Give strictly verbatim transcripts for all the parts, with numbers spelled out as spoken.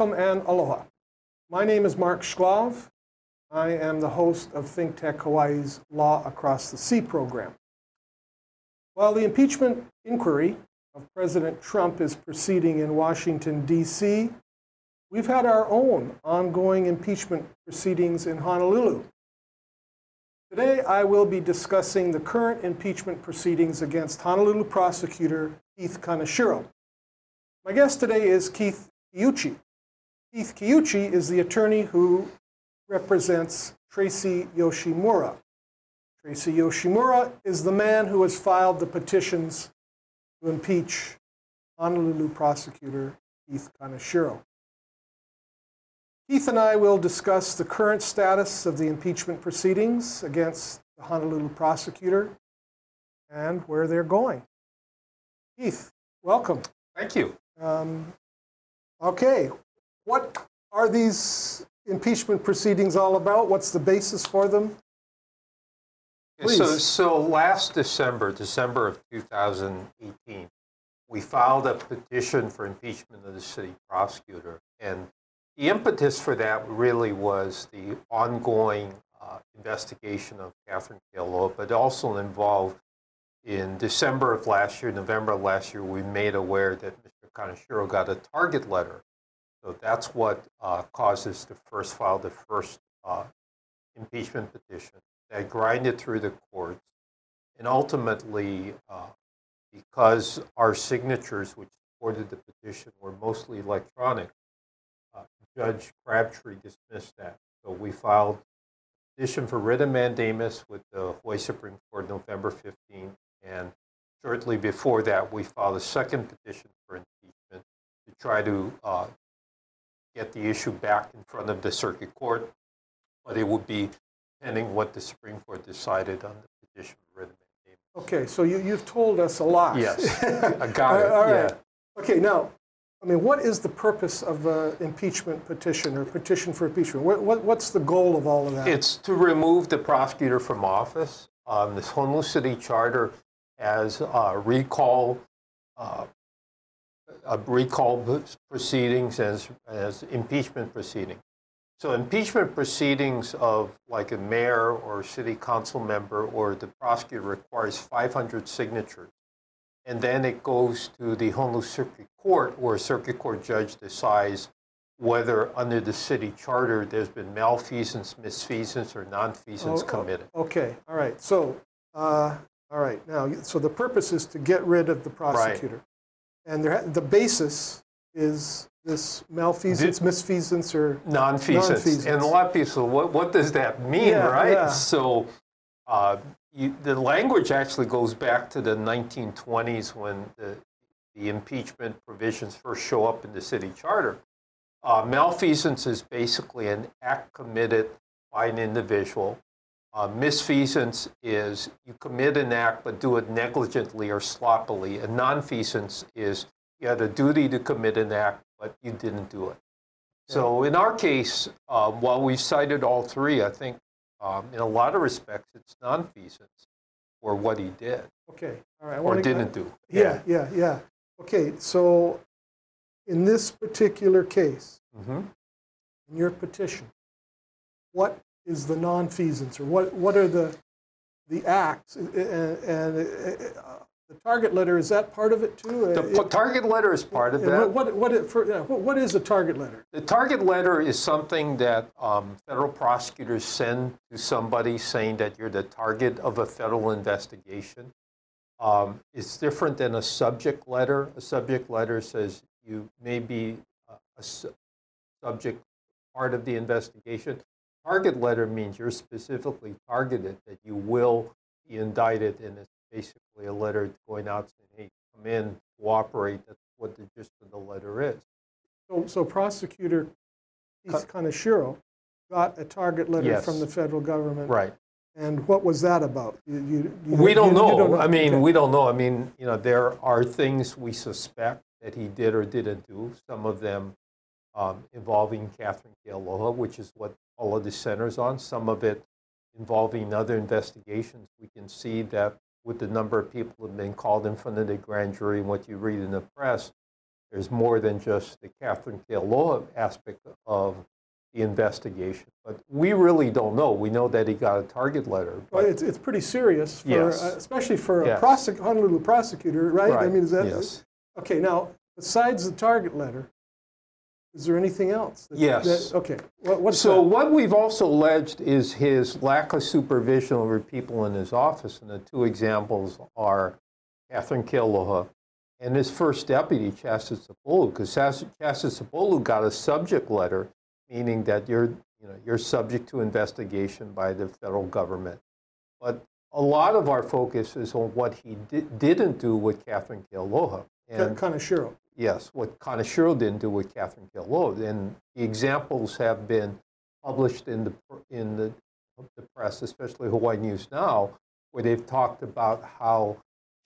Welcome and aloha. My name is Mark Shklov. I am the host of ThinkTech Hawaii's Law Across the Sea program. While the impeachment inquiry of President Trump is proceeding in Washington, D C, we've had our own ongoing impeachment proceedings in Honolulu. Today, I will be discussing the current impeachment proceedings against Honolulu prosecutor Keith Kaneshiro. My guest today is Keith Kiuchi. Keith Kiuchi is the attorney who represents Tracy Yoshimura. Tracy Yoshimura is the man who has filed the petitions to impeach Honolulu prosecutor Keith Kaneshiro. Keith and I will discuss the current status of the impeachment proceedings against the Honolulu prosecutor and where they're going. Keith, welcome. Thank you. Um, okay, what are these impeachment proceedings all about? What's the basis for them? Please. So, so last December, December of two thousand eighteen, we filed a petition for impeachment of the city prosecutor. And the impetus for that really was the ongoing uh, investigation of Catherine Kealoha, but also involved in December of last year, November of last year, we made aware that Mister Kaneshiro got a target letter. So that's what uh, causes to first file the first uh, impeachment petition. That grinded through the courts. And ultimately, uh, because our signatures, which supported the petition, were mostly electronic, Judge Crabtree dismissed that. So we filed a petition for writ of mandamus with the Hawaii Supreme Court November fifteenth. And shortly before that, we filed a second petition for impeachment to try to uh, get the issue back in front of the Circuit Court. But it would be pending what the Supreme Court decided on the petition for writ of mandamus. OK, so you, you've told us a lot. Yes, I got it. All right. Yeah. OK, now. I mean, what is the purpose of an impeachment petition or petition for impeachment? What, what, what's the goal of all of that? It's to remove the prosecutor from office. Um, this Honolulu City Charter has uh, recall, uh, uh, recall proceedings as, as impeachment proceedings. So impeachment proceedings of like a mayor or city council member or the prosecutor requires five hundred signatures. And then it goes to the Honolulu Circuit Court, where a Circuit Court judge decides whether under the city charter there's been malfeasance, misfeasance, or nonfeasance oh, committed. Okay, all right. So, uh, all right. Now, so the purpose is to get rid of the prosecutor, right. And there, the basis is this malfeasance, the, misfeasance, or nonfeasance. nonfeasance. And a lot of people say, what, what does that mean, yeah, right? Yeah. So. Uh, You, the language actually goes back to the nineteen twenties when the, the impeachment provisions first show up in the city charter. Uh, malfeasance is basically an act committed by an individual. Uh, misfeasance is you commit an act but do it negligently or sloppily. And nonfeasance is you had a duty to commit an act but you didn't do it. Yeah. So in our case, uh, while we've cited all three, I think Um, in a lot of respects, it's nonfeasance for what he did. Okay. All right. Or to, didn't I, do. Yeah, yeah, yeah, yeah. Okay. So in this particular case, mm-hmm. in your petition, what is the nonfeasance? Or what, what are the, the acts? And, and uh, the target letter, is that part of it, too? The it, target letter is part of that. What, what, what, for, what is a target letter? The target letter is something that um, federal prosecutors send to somebody saying that you're the target of a federal investigation. Um, it's different than a subject letter. A subject letter says you may be a, a su subject part of the investigation. Target letter means you're specifically targeted, that you will be indicted in a basically a letter going out saying, hey, come in, cooperate. That's what the gist of the letter is. So, so prosecutor Keith Kaneshiro got a target letter yes. from the federal government. Right. And what was that about? You, you, you, we don't, you, know. You don't know. I mean, okay. we don't know. I mean, you know, there are things we suspect that he did or didn't do, some of them um, involving Catherine Kealoha, which is what all of this centers on, some of it involving other investigations. We can see that with the number of people who have been called in front of the grand jury and what you read in the press, There's more than just the Catherine Kealoha aspect of the investigation. But we really don't know. We know that he got a target letter. Well, it's, it's pretty serious, for, yes. uh, especially for yes. a prosec Honolulu prosecutor, right? right? I mean, is that yes. Okay, now, besides the target letter, is there anything else? That, yes. That, okay. What, what's so that? What we've also alleged is his lack of supervision over people in his office, and the two examples are Catherine Kealoha and his first deputy, Chasid Sabolu, because Chasid Sabolu got a subject letter, meaning that you're, you know, you're subject to investigation by the federal government. But a lot of our focus is on what he did, didn't do with Catherine Kealoha. And Kaneshiro. Yes, what Kaneshiro didn't do with Catherine Kealoha. And the examples have been published in the, in the, the press, especially Hawaii News Now, where they've talked about how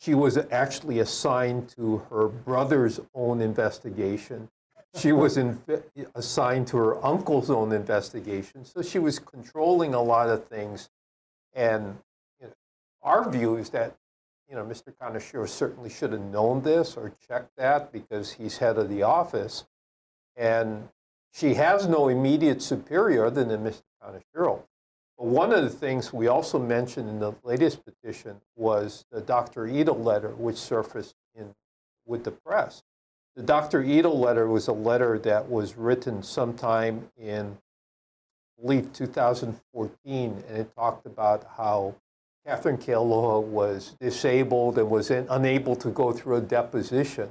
she was actually assigned to her brother's own investigation. She was in, assigned to her uncle's own investigation. So she was controlling a lot of things. And you know, our view is that you know, Mister Kaneshiro certainly should have known this or checked that because he's head of the office. And she has no immediate superior other than Mister Kaneshiro. One of the things we also mentioned in the latest petition was the Doctor Ito letter, which surfaced in, with the press. The Doctor Ito letter was a letter that was written sometime in, I believe, two thousand fourteen, and it talked about how Catherine Kealoha was disabled and was in, unable to go through a deposition,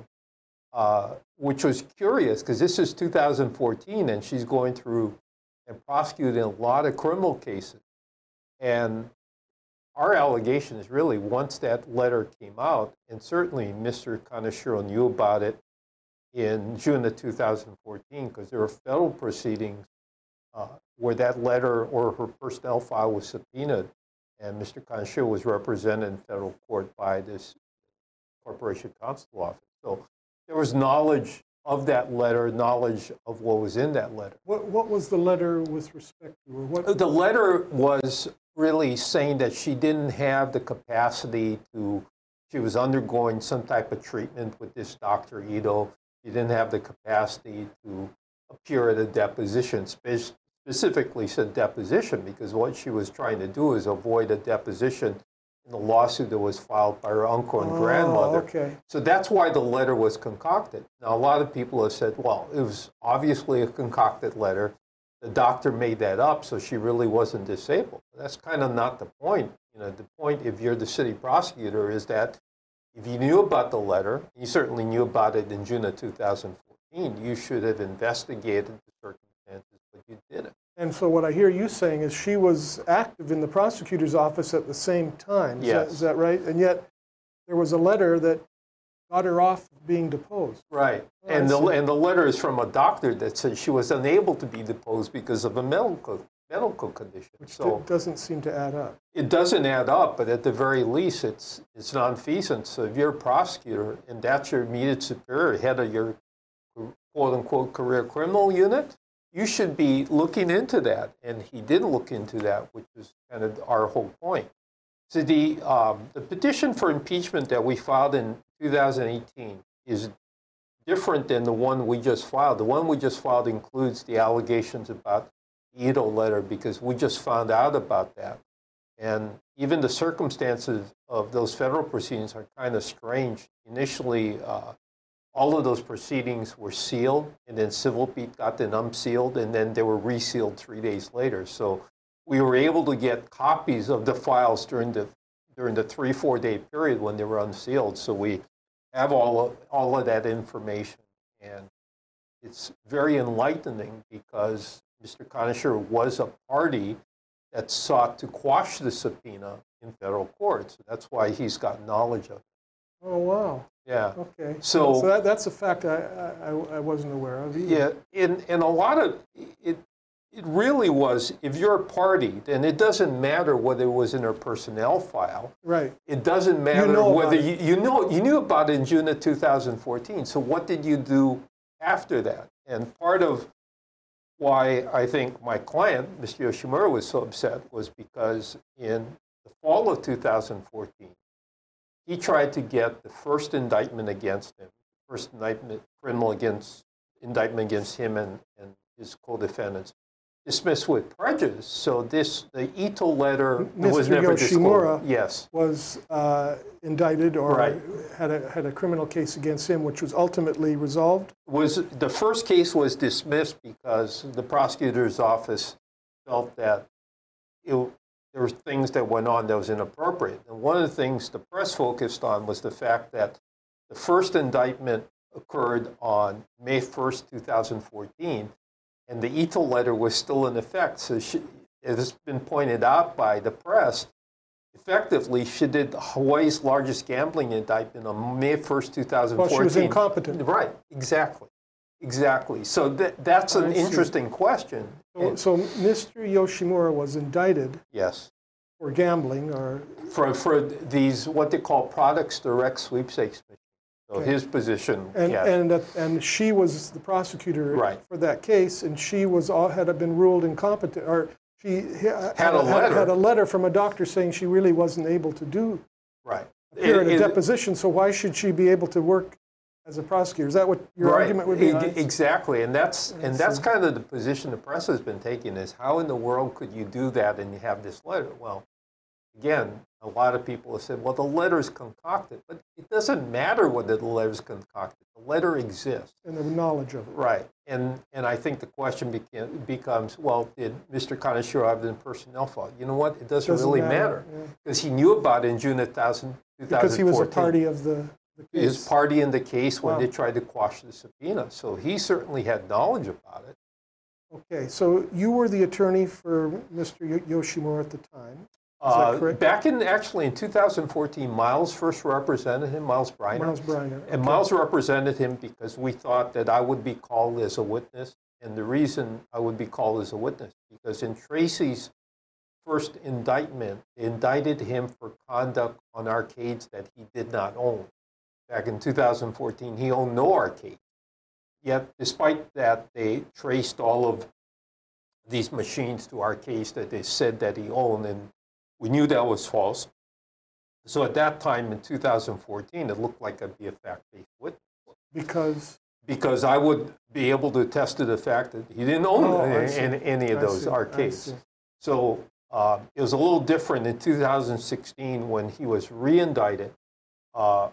uh, which was curious because this is two thousand fourteen, and she's going through and prosecuted a lot of criminal cases. And our allegation is really once that letter came out, and certainly Mister Kaneshiro knew about it in June of two thousand fourteen, because there were federal proceedings uh, where that letter or her personnel file was subpoenaed, and Mister Kaneshiro was represented in federal court by this corporation constable office. So there was knowledge of that letter, knowledge of what was in that letter. What, what was the letter with respect to? Or what the letter was really saying that she didn't have the capacity to, she was undergoing some type of treatment with this Doctor Ito. She didn't have the capacity to appear at a deposition, spe specifically said deposition, because what she was trying to do is avoid a deposition in the lawsuit that was filed by her uncle and oh, grandmother. Okay. So that's why the letter was concocted. Now, a lot of people have said, well, it was obviously a concocted letter. The doctor made that up, so she really wasn't disabled. That's kind of not the point. You know, the point, if you're the city prosecutor, is that if you knew about the letter, you certainly knew about it in June of two thousand fourteen, you should have investigated the circumstances, but you didn't. And so what I hear you saying is she was active in the prosecutor's office at the same time. Is, yes. that, is that right? And yet there was a letter that got her off being deposed. Right. Oh, and, the, and the letter is from a doctor that said she was unable to be deposed because of a medical, medical condition. Which so doesn't seem to add up. It doesn't add up, but at the very least, it's, it's nonfeasance. So if you're a prosecutor and that's your immediate superior, head of your quote-unquote career criminal unit, you should be looking into that, and he did look into that, which is kind of our whole point. So the, um, the petition for impeachment that we filed in two thousand eighteen is different than the one we just filed. The one we just filed includes the allegations about the Ito letter, because we just found out about that. And even the circumstances of those federal proceedings are kind of strange. Initially, uh, all of those proceedings were sealed, and then Civil Beat got them unsealed, and then they were resealed three days later. So we were able to get copies of the files during the, during the three, four-day period when they were unsealed. So we have all of, all of that information. And it's very enlightening because Mister Kaneshiro was a party that sought to quash the subpoena in federal court. So that's why he's got knowledge of it. Oh, wow. Yeah. Okay. So, so that, that's a fact I, I, I wasn't aware of either. Yeah. And, and a lot of it, it really was, if you're a party, then it doesn't matter whether it was in her personnel file. Right. It doesn't matter you know whether you, you know, you knew about it in June of two thousand fourteen. So what did you do after that? And part of why I think my client, Mister Yoshimura, was so upset was because in the fall of two thousand fourteen, he tried to get the first indictment against him. first indictment, criminal against, indictment against him and, and his co-defendants, dismissed with prejudice. So this, the Ito letter Mister was never disclosed. Yes, was uh, indicted or right. had a had a criminal case against him, which was ultimately resolved. Was the first case was dismissed because the prosecutor's office felt that it, there were things that went on that was inappropriate. And one of the things the press focused on was the fact that the first indictment occurred on May first, two thousand fourteen. And the Ito letter was still in effect. So she, it has been pointed out by the press, effectively, she did Hawaii's largest gambling indictment on May first, two thousand fourteen. Well, she was incompetent. Right, exactly, exactly. So th that's an interesting question. So, so Mister Yoshimura was indicted yes. for gambling or? For, for these, what they call products direct sweepstakes machines. So okay. his position, and yeah. and, uh, and she was the prosecutor right. for that case, and she was all had been ruled incompetent, or she had, had a letter had, had a letter from a doctor saying she really wasn't able to do right appear it, at a it, deposition. So why should she be able to work as a prosecutor? Is that what your right. argument would be? It, exactly, and that's and that's kind of the position the press has been taking: is how in the world could you do that and you have this letter? Well, again. A lot of people have said, well, the letter's concocted. But it doesn't matter whether the letter's concocted. The letter exists. And the knowledge of it. Right. And, and I think the question beca becomes, well, did Mister Kaneshiro have the personnel fault? You know what? It doesn't, doesn't really matter. Because yeah. he knew about it in June two thousand fourteen. Because he was a party of the, the case. His party in the case wow. when they tried to quash the subpoena. So he certainly had knowledge about it. Okay. So you were the attorney for Mister Yoshimura at the time. Uh, back in, actually, in two thousand fourteen, Miles first represented him, Miles Breiner. Miles Breiner. And okay. Miles represented him because we thought that I would be called as a witness. And the reason I would be called as a witness, because in Tracy's first indictment, they indicted him for conduct on arcades that he did not own. Back in two thousand fourteen, he owned no arcade. Yet, despite that, they traced all of these machines to arcades that they said that he owned. And we knew that was false. So at that time in two thousand fourteen, it looked like I'd be a fact-based witness. Because? Because I would be able to attest to the fact that he didn't own oh, any, any, any of I those see. arcades. So uh, it was a little different in two thousand sixteen when he was re-indicted. Uh,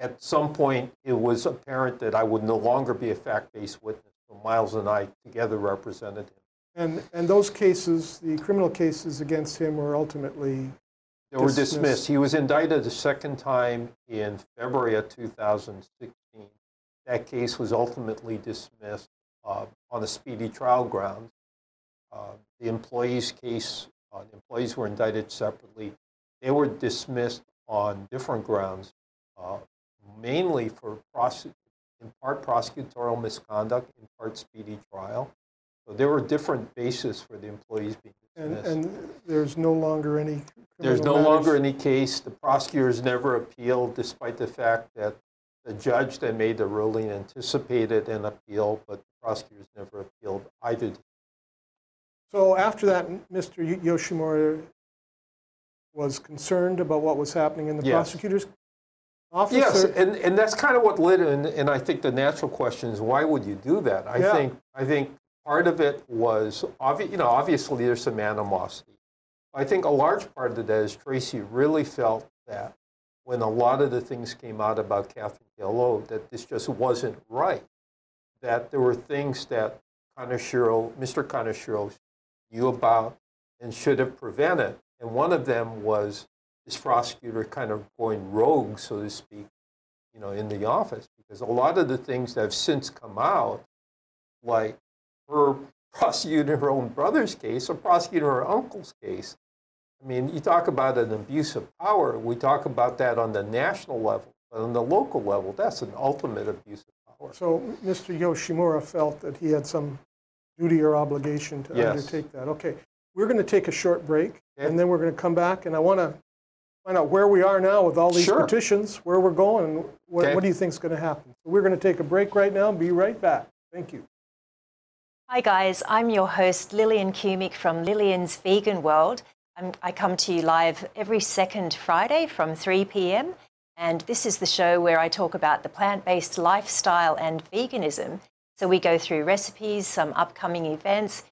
at some point, it was apparent that I would no longer be a fact-based witness. So Miles and I together represented him. And, and those cases, the criminal cases against him were ultimately They were dismissed. dismissed. He was indicted a second time in February of two thousand sixteen. That case was ultimately dismissed uh, on a speedy trial grounds. Uh, the employees' case, uh, the employees were indicted separately. They were dismissed on different grounds, uh, mainly for prosec- in part prosecutorial misconduct, in part speedy trial. So there were different bases for the employees being dismissed. And, and there's no longer any There's no matters. longer any case. The prosecutors never appealed, despite the fact that the judge that made the ruling anticipated an appeal, but the prosecutors never appealed either. So after that, Mister Yoshimura was concerned about what was happening in the yes. prosecutor's office? Yes, and, and that's kind of what led, and, and I think the natural question is, why would you do that? I yeah. think I think. Part of it was, you know, obviously there's some animosity. I think a large part of that is Tracy really felt that when a lot of the things came out about Catherine Kealoha, that this just wasn't right. That there were things that Kaneshiro, Mister Kaneshiro knew about and should have prevented. And one of them was this prosecutor kind of going rogue, so to speak, you know, in the office. Because a lot of the things that have since come out, like her prosecuting her own brother's case or prosecuting her uncle's case. I mean, you talk about an abuse of power. We talk about that on the national level. But on the local level, that's an ultimate abuse of power. So Mister Yoshimura felt that he had some duty or obligation to yes. undertake that. Okay. We're going to take a short break, okay. and then we're going to come back. And I want to find out where we are now with all these sure. petitions, where we're going, what, okay. what do you think is going to happen. So we're going to take a break right now and be right back. Thank you. Hi guys, I'm your host Lillian Kumik from Lillian's Vegan World. I'm, I come to you live every second Friday from three p m And this is the show where I talk about the plant-based lifestyle and veganism. So we go through recipes, some upcoming events,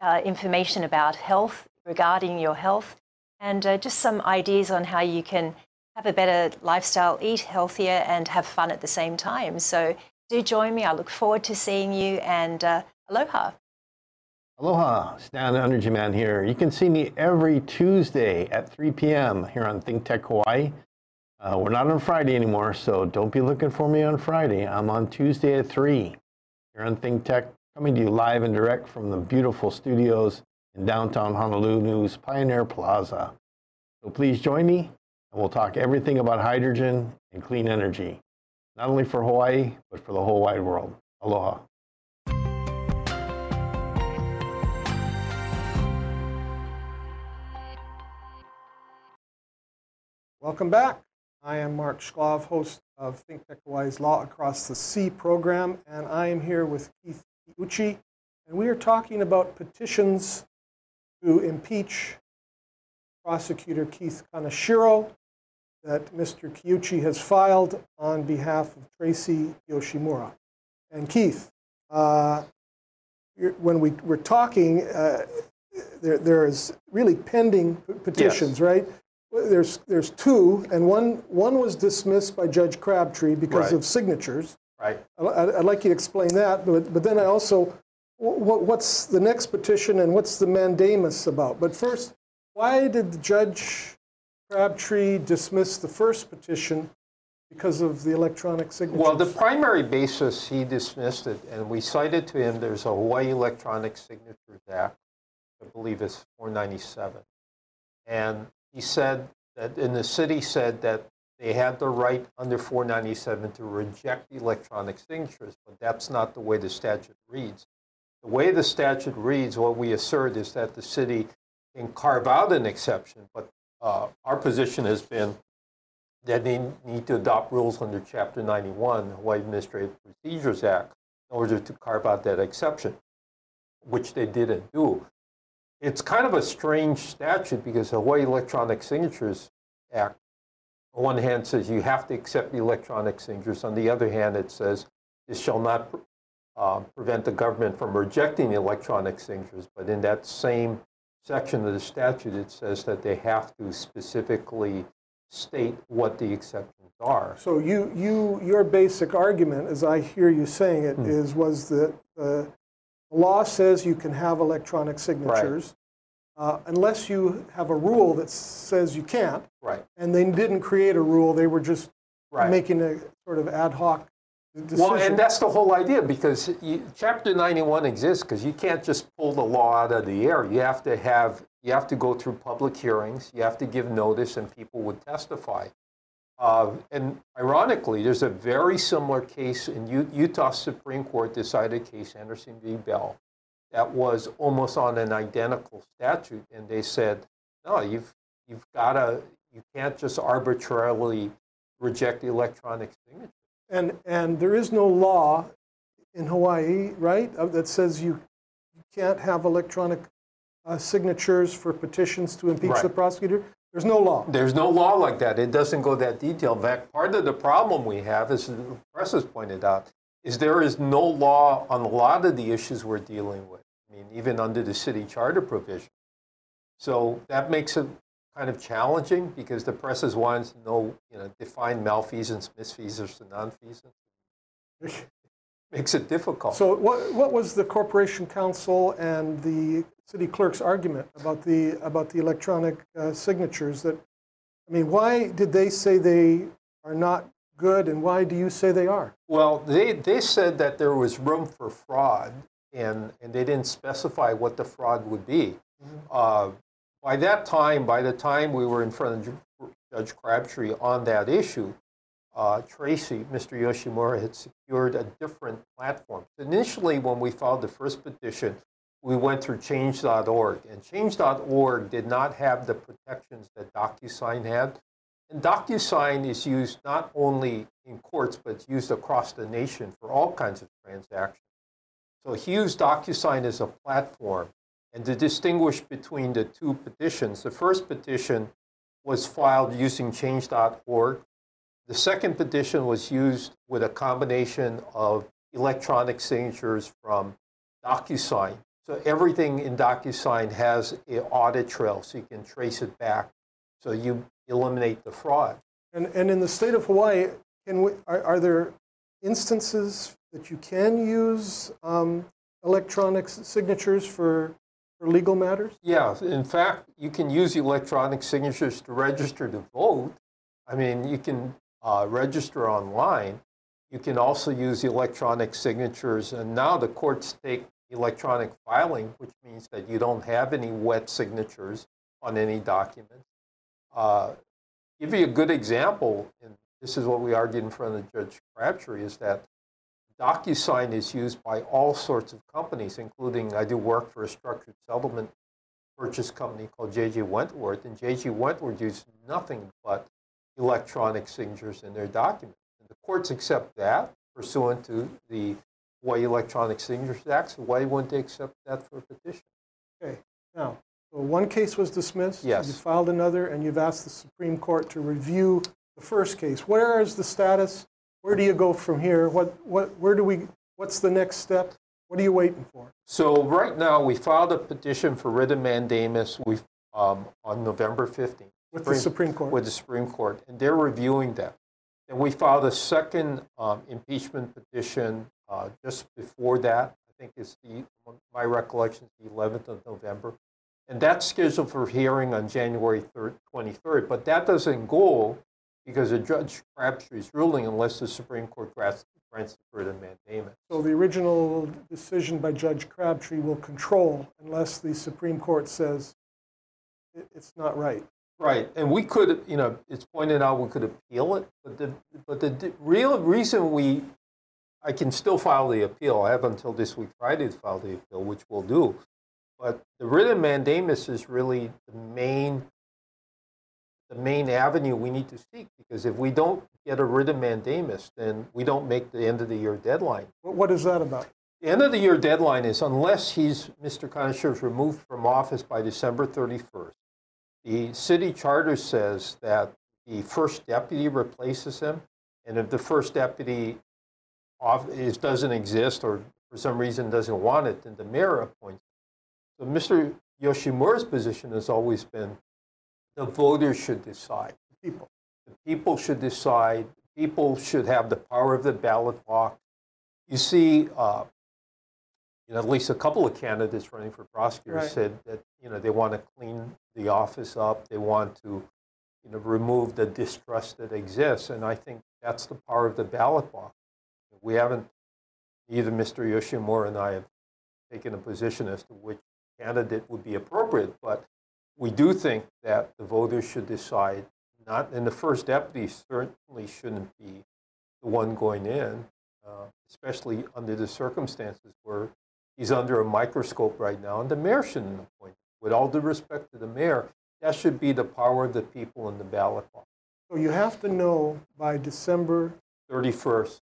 uh, information about health, regarding your health, and uh, just some ideas on how you can have a better lifestyle, eat healthier, and have fun at the same time. So do join me. I look forward to seeing you, and uh, aloha. Aloha, Stan Energy Man here. You can see me every Tuesday at three p m here on ThinkTech Hawaii. Uh, we're not on Friday anymore, so don't be looking for me on Friday. I'm on Tuesday at three here on ThinkTech, coming to you live and direct from the beautiful studios in downtown Honolulu's Pioneer Plaza. So please join me, and we'll talk everything about hydrogen and clean energy, not only for Hawaii, but for the whole wide world. Aloha. Welcome back. I am Mark Shklov, host of ThinkTech Hawaii's Law Across the Sea program, and I am here with Keith Kiuchi, and we are talking about petitions to impeach Prosecutor Keith Kaneshiro that Mister Kiuchi has filed on behalf of Tracy Yoshimura. And Keith, uh, when we were talking, uh, there, there is really pending petitions, yes, right? There's, there's two, and one, one was dismissed by Judge Crabtree because right. of signatures. Right. I'd, I'd like you to explain that, but, but then I also, what, what's the next petition and what's the mandamus about? But first, why did Judge Crabtree dismiss the first petition because of the electronic signatures? Well, the primary basis he dismissed it, and we cited to him, there's a Hawaii Electronic Signatures Act, I believe it's four ninety-seven. And he said that, and the city said that they had the right under four ninety-seven to reject electronic signatures, but that's not the way the statute reads. The way the statute reads, what we assert is that the city can carve out an exception, but uh, our position has been that they need to adopt rules under Chapter ninety-one, Hawaii Administrative Procedures Act, in order to carve out that exception, which they didn't do. It's kind of a strange statute because the Hawaii Electronic Signatures Act, on one hand, says you have to accept the electronic signatures. On the other hand, it says this shall not uh, prevent the government from rejecting the electronic signatures. But in that same section of the statute, it says that they have to specifically state what the exceptions are. So you, you, your basic argument, as I hear you saying it, hmm. is was that uh, the law says you can have electronic signatures right. uh, unless you have a rule that says you can't. Right. And they didn't create a rule. They were just right. making a sort of ad hoc decision. Well, and that's the whole idea, because you, Chapter ninety-one exists because you can't just pull the law out of the air. You have to have, you have to go through public hearings. You have to give notice, and people would testify. Uh, and ironically, there's a very similar case in U Utah Supreme Court decided case Anderson v. Bell that was almost on an identical statute, and they said, no, you've you've got to you can't just arbitrarily reject the electronic signature. And and there is no law in Hawaii, right, that says you you can't have electronic uh, signatures for petitions to impeach right. the prosecutor. There's no law. There's no law like that. It doesn't go that detail. In fact, part of the problem we have, as the press has pointed out, is there is no law on a lot of the issues we're dealing with. I mean, even under the city charter provision. So that makes it kind of challenging because the press is wants to know, you know, define malfeasance, misfeasance, and nonfeasance. Makes it difficult. So what, what was the Corporation Council and the city clerk's argument about the, about the electronic uh, signatures that, I mean, why did they say they are not good, and why do you say they are? Well, they, they said that there was room for fraud, and, and they didn't specify what the fraud would be. Mm-hmm. uh, by that time, by the time we were in front of Judge Crabtree on that issue, Uh, Tracy, Mister Yoshimura, had secured a different platform. Initially, when we filed the first petition, we went through Change dot org, and Change dot org did not have the protections that DocuSign had. And DocuSign is used not only in courts, but it's used across the nation for all kinds of transactions. So he used DocuSign as a platform, and to distinguish between the two petitions, the first petition was filed using Change dot org. The second petition was used with a combination of electronic signatures from DocuSign. So everything in DocuSign has an audit trail, so you can trace it back, so you eliminate the fraud. And, and in the state of Hawaii, can we, are, are there instances that you can use um, electronic signatures for, for legal matters? Yeah, in fact, you can use electronic signatures to register to vote. I mean, you can uh, register online. You can also use electronic signatures, and now the courts take electronic filing, which means that you don't have any wet signatures on any document. Uh, give you a good example, and this is what we argued in front of Judge Crabtree, is that DocuSign is used by all sorts of companies, including I do work for a structured settlement purchase company called J G. Wentworth, and J G. Wentworth used nothing but electronic signatures in their documents. And the courts accept that pursuant to the Hawaii Electronic Signatures Act, so why wouldn't they accept that for a petition? Okay. Now, well, one case was dismissed. Yes. You filed another, and you've asked the Supreme Court to review the first case. Where is the status? Where do you go from here? What, what, where do we, what's the next step? What are you waiting for? So right now, we filed a petition for writ of mandamus we've, um, on November fifteenth. With Supreme, the Supreme Court. With the Supreme Court, and they're reviewing that. And we filed a second um, impeachment petition Uh, just before that. I think it's the, my recollection, the eleventh of November. And that's scheduled for hearing on January twenty-third. But that doesn't go because of Judge Crabtree's ruling unless the Supreme Court grants the writ of mandamus. So the original decision by Judge Crabtree will control unless the Supreme Court says it, it's not right. Right, and we could, you know, it's pointed out we could appeal it, but the, but the real reason we I can still file the appeal. I have until this week Friday to file the appeal, which we'll do. But the writ of mandamus is really the main, the main avenue we need to seek, because if we don't get a writ of mandamus, then we don't make the end of the year deadline. What is that about? The end of the year deadline is unless he's Mister Kaneshiro is removed from office by December thirty-first. The city charter says that the first deputy replaces him, and if the first deputy it doesn't exist or for some reason doesn't want it, then the mayor appoints it. So Mister Yoshimura's position has always been the voters should decide. The people. The people should decide. People should have the power of the ballot box. You see, uh, you know, at least a couple of candidates running for prosecutors right. said that, you know, they want to clean the office up. They want to, you know, remove the distrust that exists. And I think that's the power of the ballot box. We haven't, either Mister Yoshimura and I have taken a position as to which candidate would be appropriate, but we do think that the voters should decide not, and the first deputy certainly shouldn't be the one going in, uh, especially under the circumstances where he's under a microscope right now, and the mayor shouldn't appoint him. With all due respect to the mayor, that should be the power of the people in the ballot box. So you have to know by December thirty-first.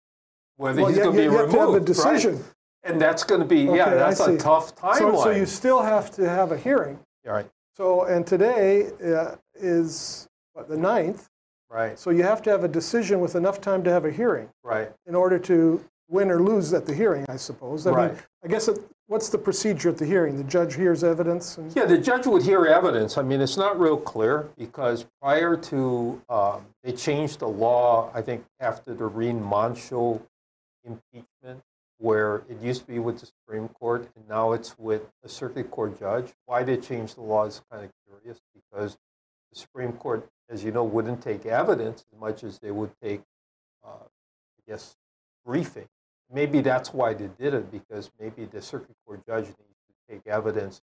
Whether well, he's yeah, going to be you removed, have to have a decision. Right? And that's going to be, okay, yeah, that's a tough timeline. So, so you still have to have a hearing. All right. So, and today uh, is what, the ninth. Right. So you have to have a decision with enough time to have a hearing. Right. In order to win or lose at the hearing, I suppose. I right. mean, I guess, it, what's the procedure at the hearing? The judge hears evidence? And yeah, the judge would hear evidence. I mean, it's not real clear because prior to, um, they changed the law, I think, after Doreen Monsho impeachment, where it used to be with the Supreme Court, and now it's with a Circuit Court judge. Why they changed the law is kind of curious, because the Supreme Court, as you know, wouldn't take evidence as much as they would take, uh, I guess, briefing. Maybe that's why they did it, because maybe the Circuit Court judge needs to take evidence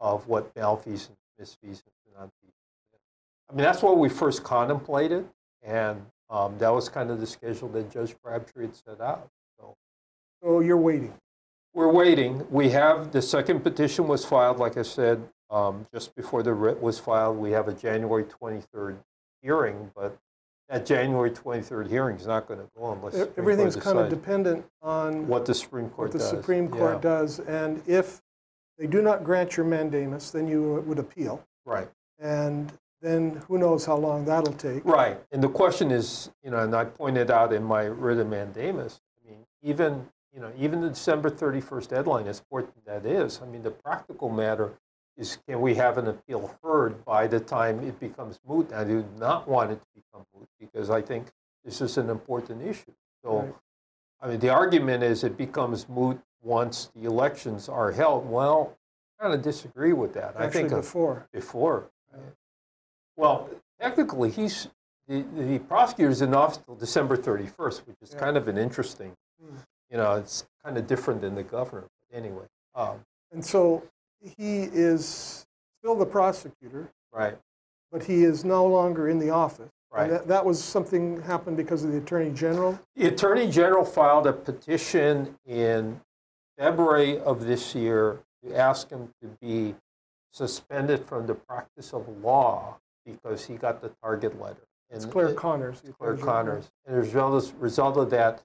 of what malfeasance, misfeasance, and nonfeasance is. I mean, that's what we first contemplated, and um, that was kind of the schedule that Judge Crabtree had set out. So you're waiting. We're waiting. We have the second petition was filed, like I said, um, just before the writ was filed. We have a January twenty-third hearing, but that January twenty-third hearing is not going to go unless everything's kind of dependent on what the Supreme Court does. What the Supreme Court does, and if they do not grant your mandamus, then you would appeal. Right. And then who knows how long that'll take. Right. And the question is, you know, and I pointed out in my writ of mandamus, I mean, even, you know, even the December thirty-first deadline, as important that is, I mean, the practical matter is, can we have an appeal heard by the time it becomes moot? I do not want it to become moot because I think this is an important issue. So, right. I mean, the argument is it becomes moot once the elections are held. Well, I kind of disagree with that. Actually, I think before. A, before. Right. Well, technically, he's the, the prosecutor's in office until December thirty-first, which is yeah. kind of an interesting, mm. you know, it's kind of different than the governor. But anyway. Um, and so he is still the prosecutor. Right. But he is no longer in the office. Right. That, that was something happened because of the Attorney General? The Attorney General filed a petition in February of this year to ask him to be suspended from the practice of law because he got the target letter. And it's Claire Connors. It's Claire Connors. And as well as a result of that,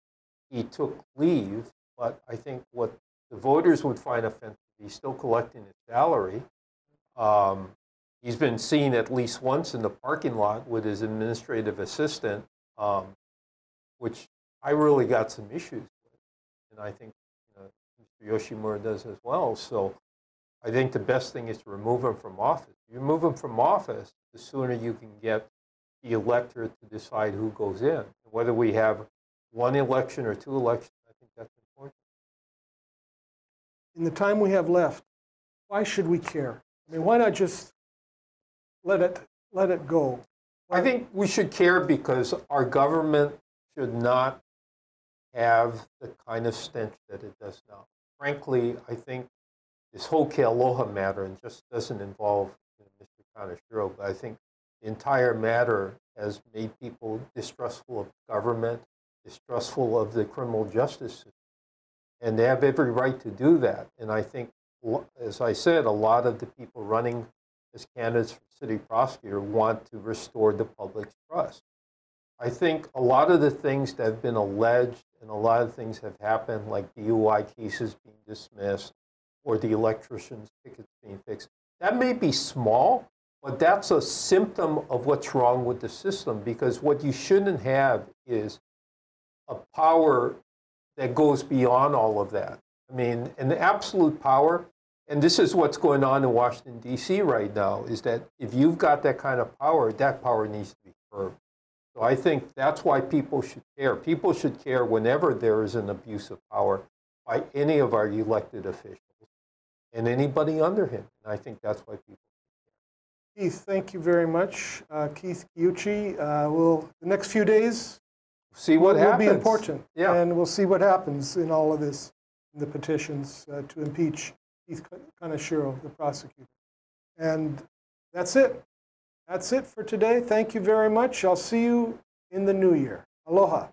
he took leave. But I think what the voters would find offensive, he's still collecting his salary. Um, He's been seen at least once in the parking lot with his administrative assistant, um, which I really got some issues with. And I think you know, Mister Yoshimura does as well. So I think the best thing is to remove him from office. You remove him from office, the sooner you can get the electorate to decide who goes in. Whether we have one election or two elections, I think that's important. In the time we have left, why should we care? I mean, why not just Let it, let it go. Why? I think we should care because our government should not have the kind of stench that it does now. Frankly, I think this whole Kealoha matter, and just doesn't involve you know, Mister Kaneshiro, but I think the entire matter has made people distrustful of government, distrustful of the criminal justice system. And they have every right to do that. And I think, as I said, a lot of the people running as candidates for city prosecutor want to restore the public's trust. I think a lot of the things that have been alleged and a lot of things have happened, like D U I cases being dismissed or the electrician's tickets being fixed, that may be small, but that's a symptom of what's wrong with the system, because what you shouldn't have is a power that goes beyond all of that. I mean, an absolute power. And this is what's going on in Washington, D C right now, is that if you've got that kind of power, that power needs to be curbed. So I think that's why people should care. People should care whenever there is an abuse of power by any of our elected officials and anybody under him. And I think that's why people should care. Keith, thank you very much. Uh, Keith Kiuchi, uh, we'll, the next few days see what will happens. be important. Yeah. And we'll see what happens in all of this, in the petitions uh, to impeach Keith Kaneshiro, the prosecutor. And that's it. That's it for today. Thank you very much. I'll see you in the new year. Aloha.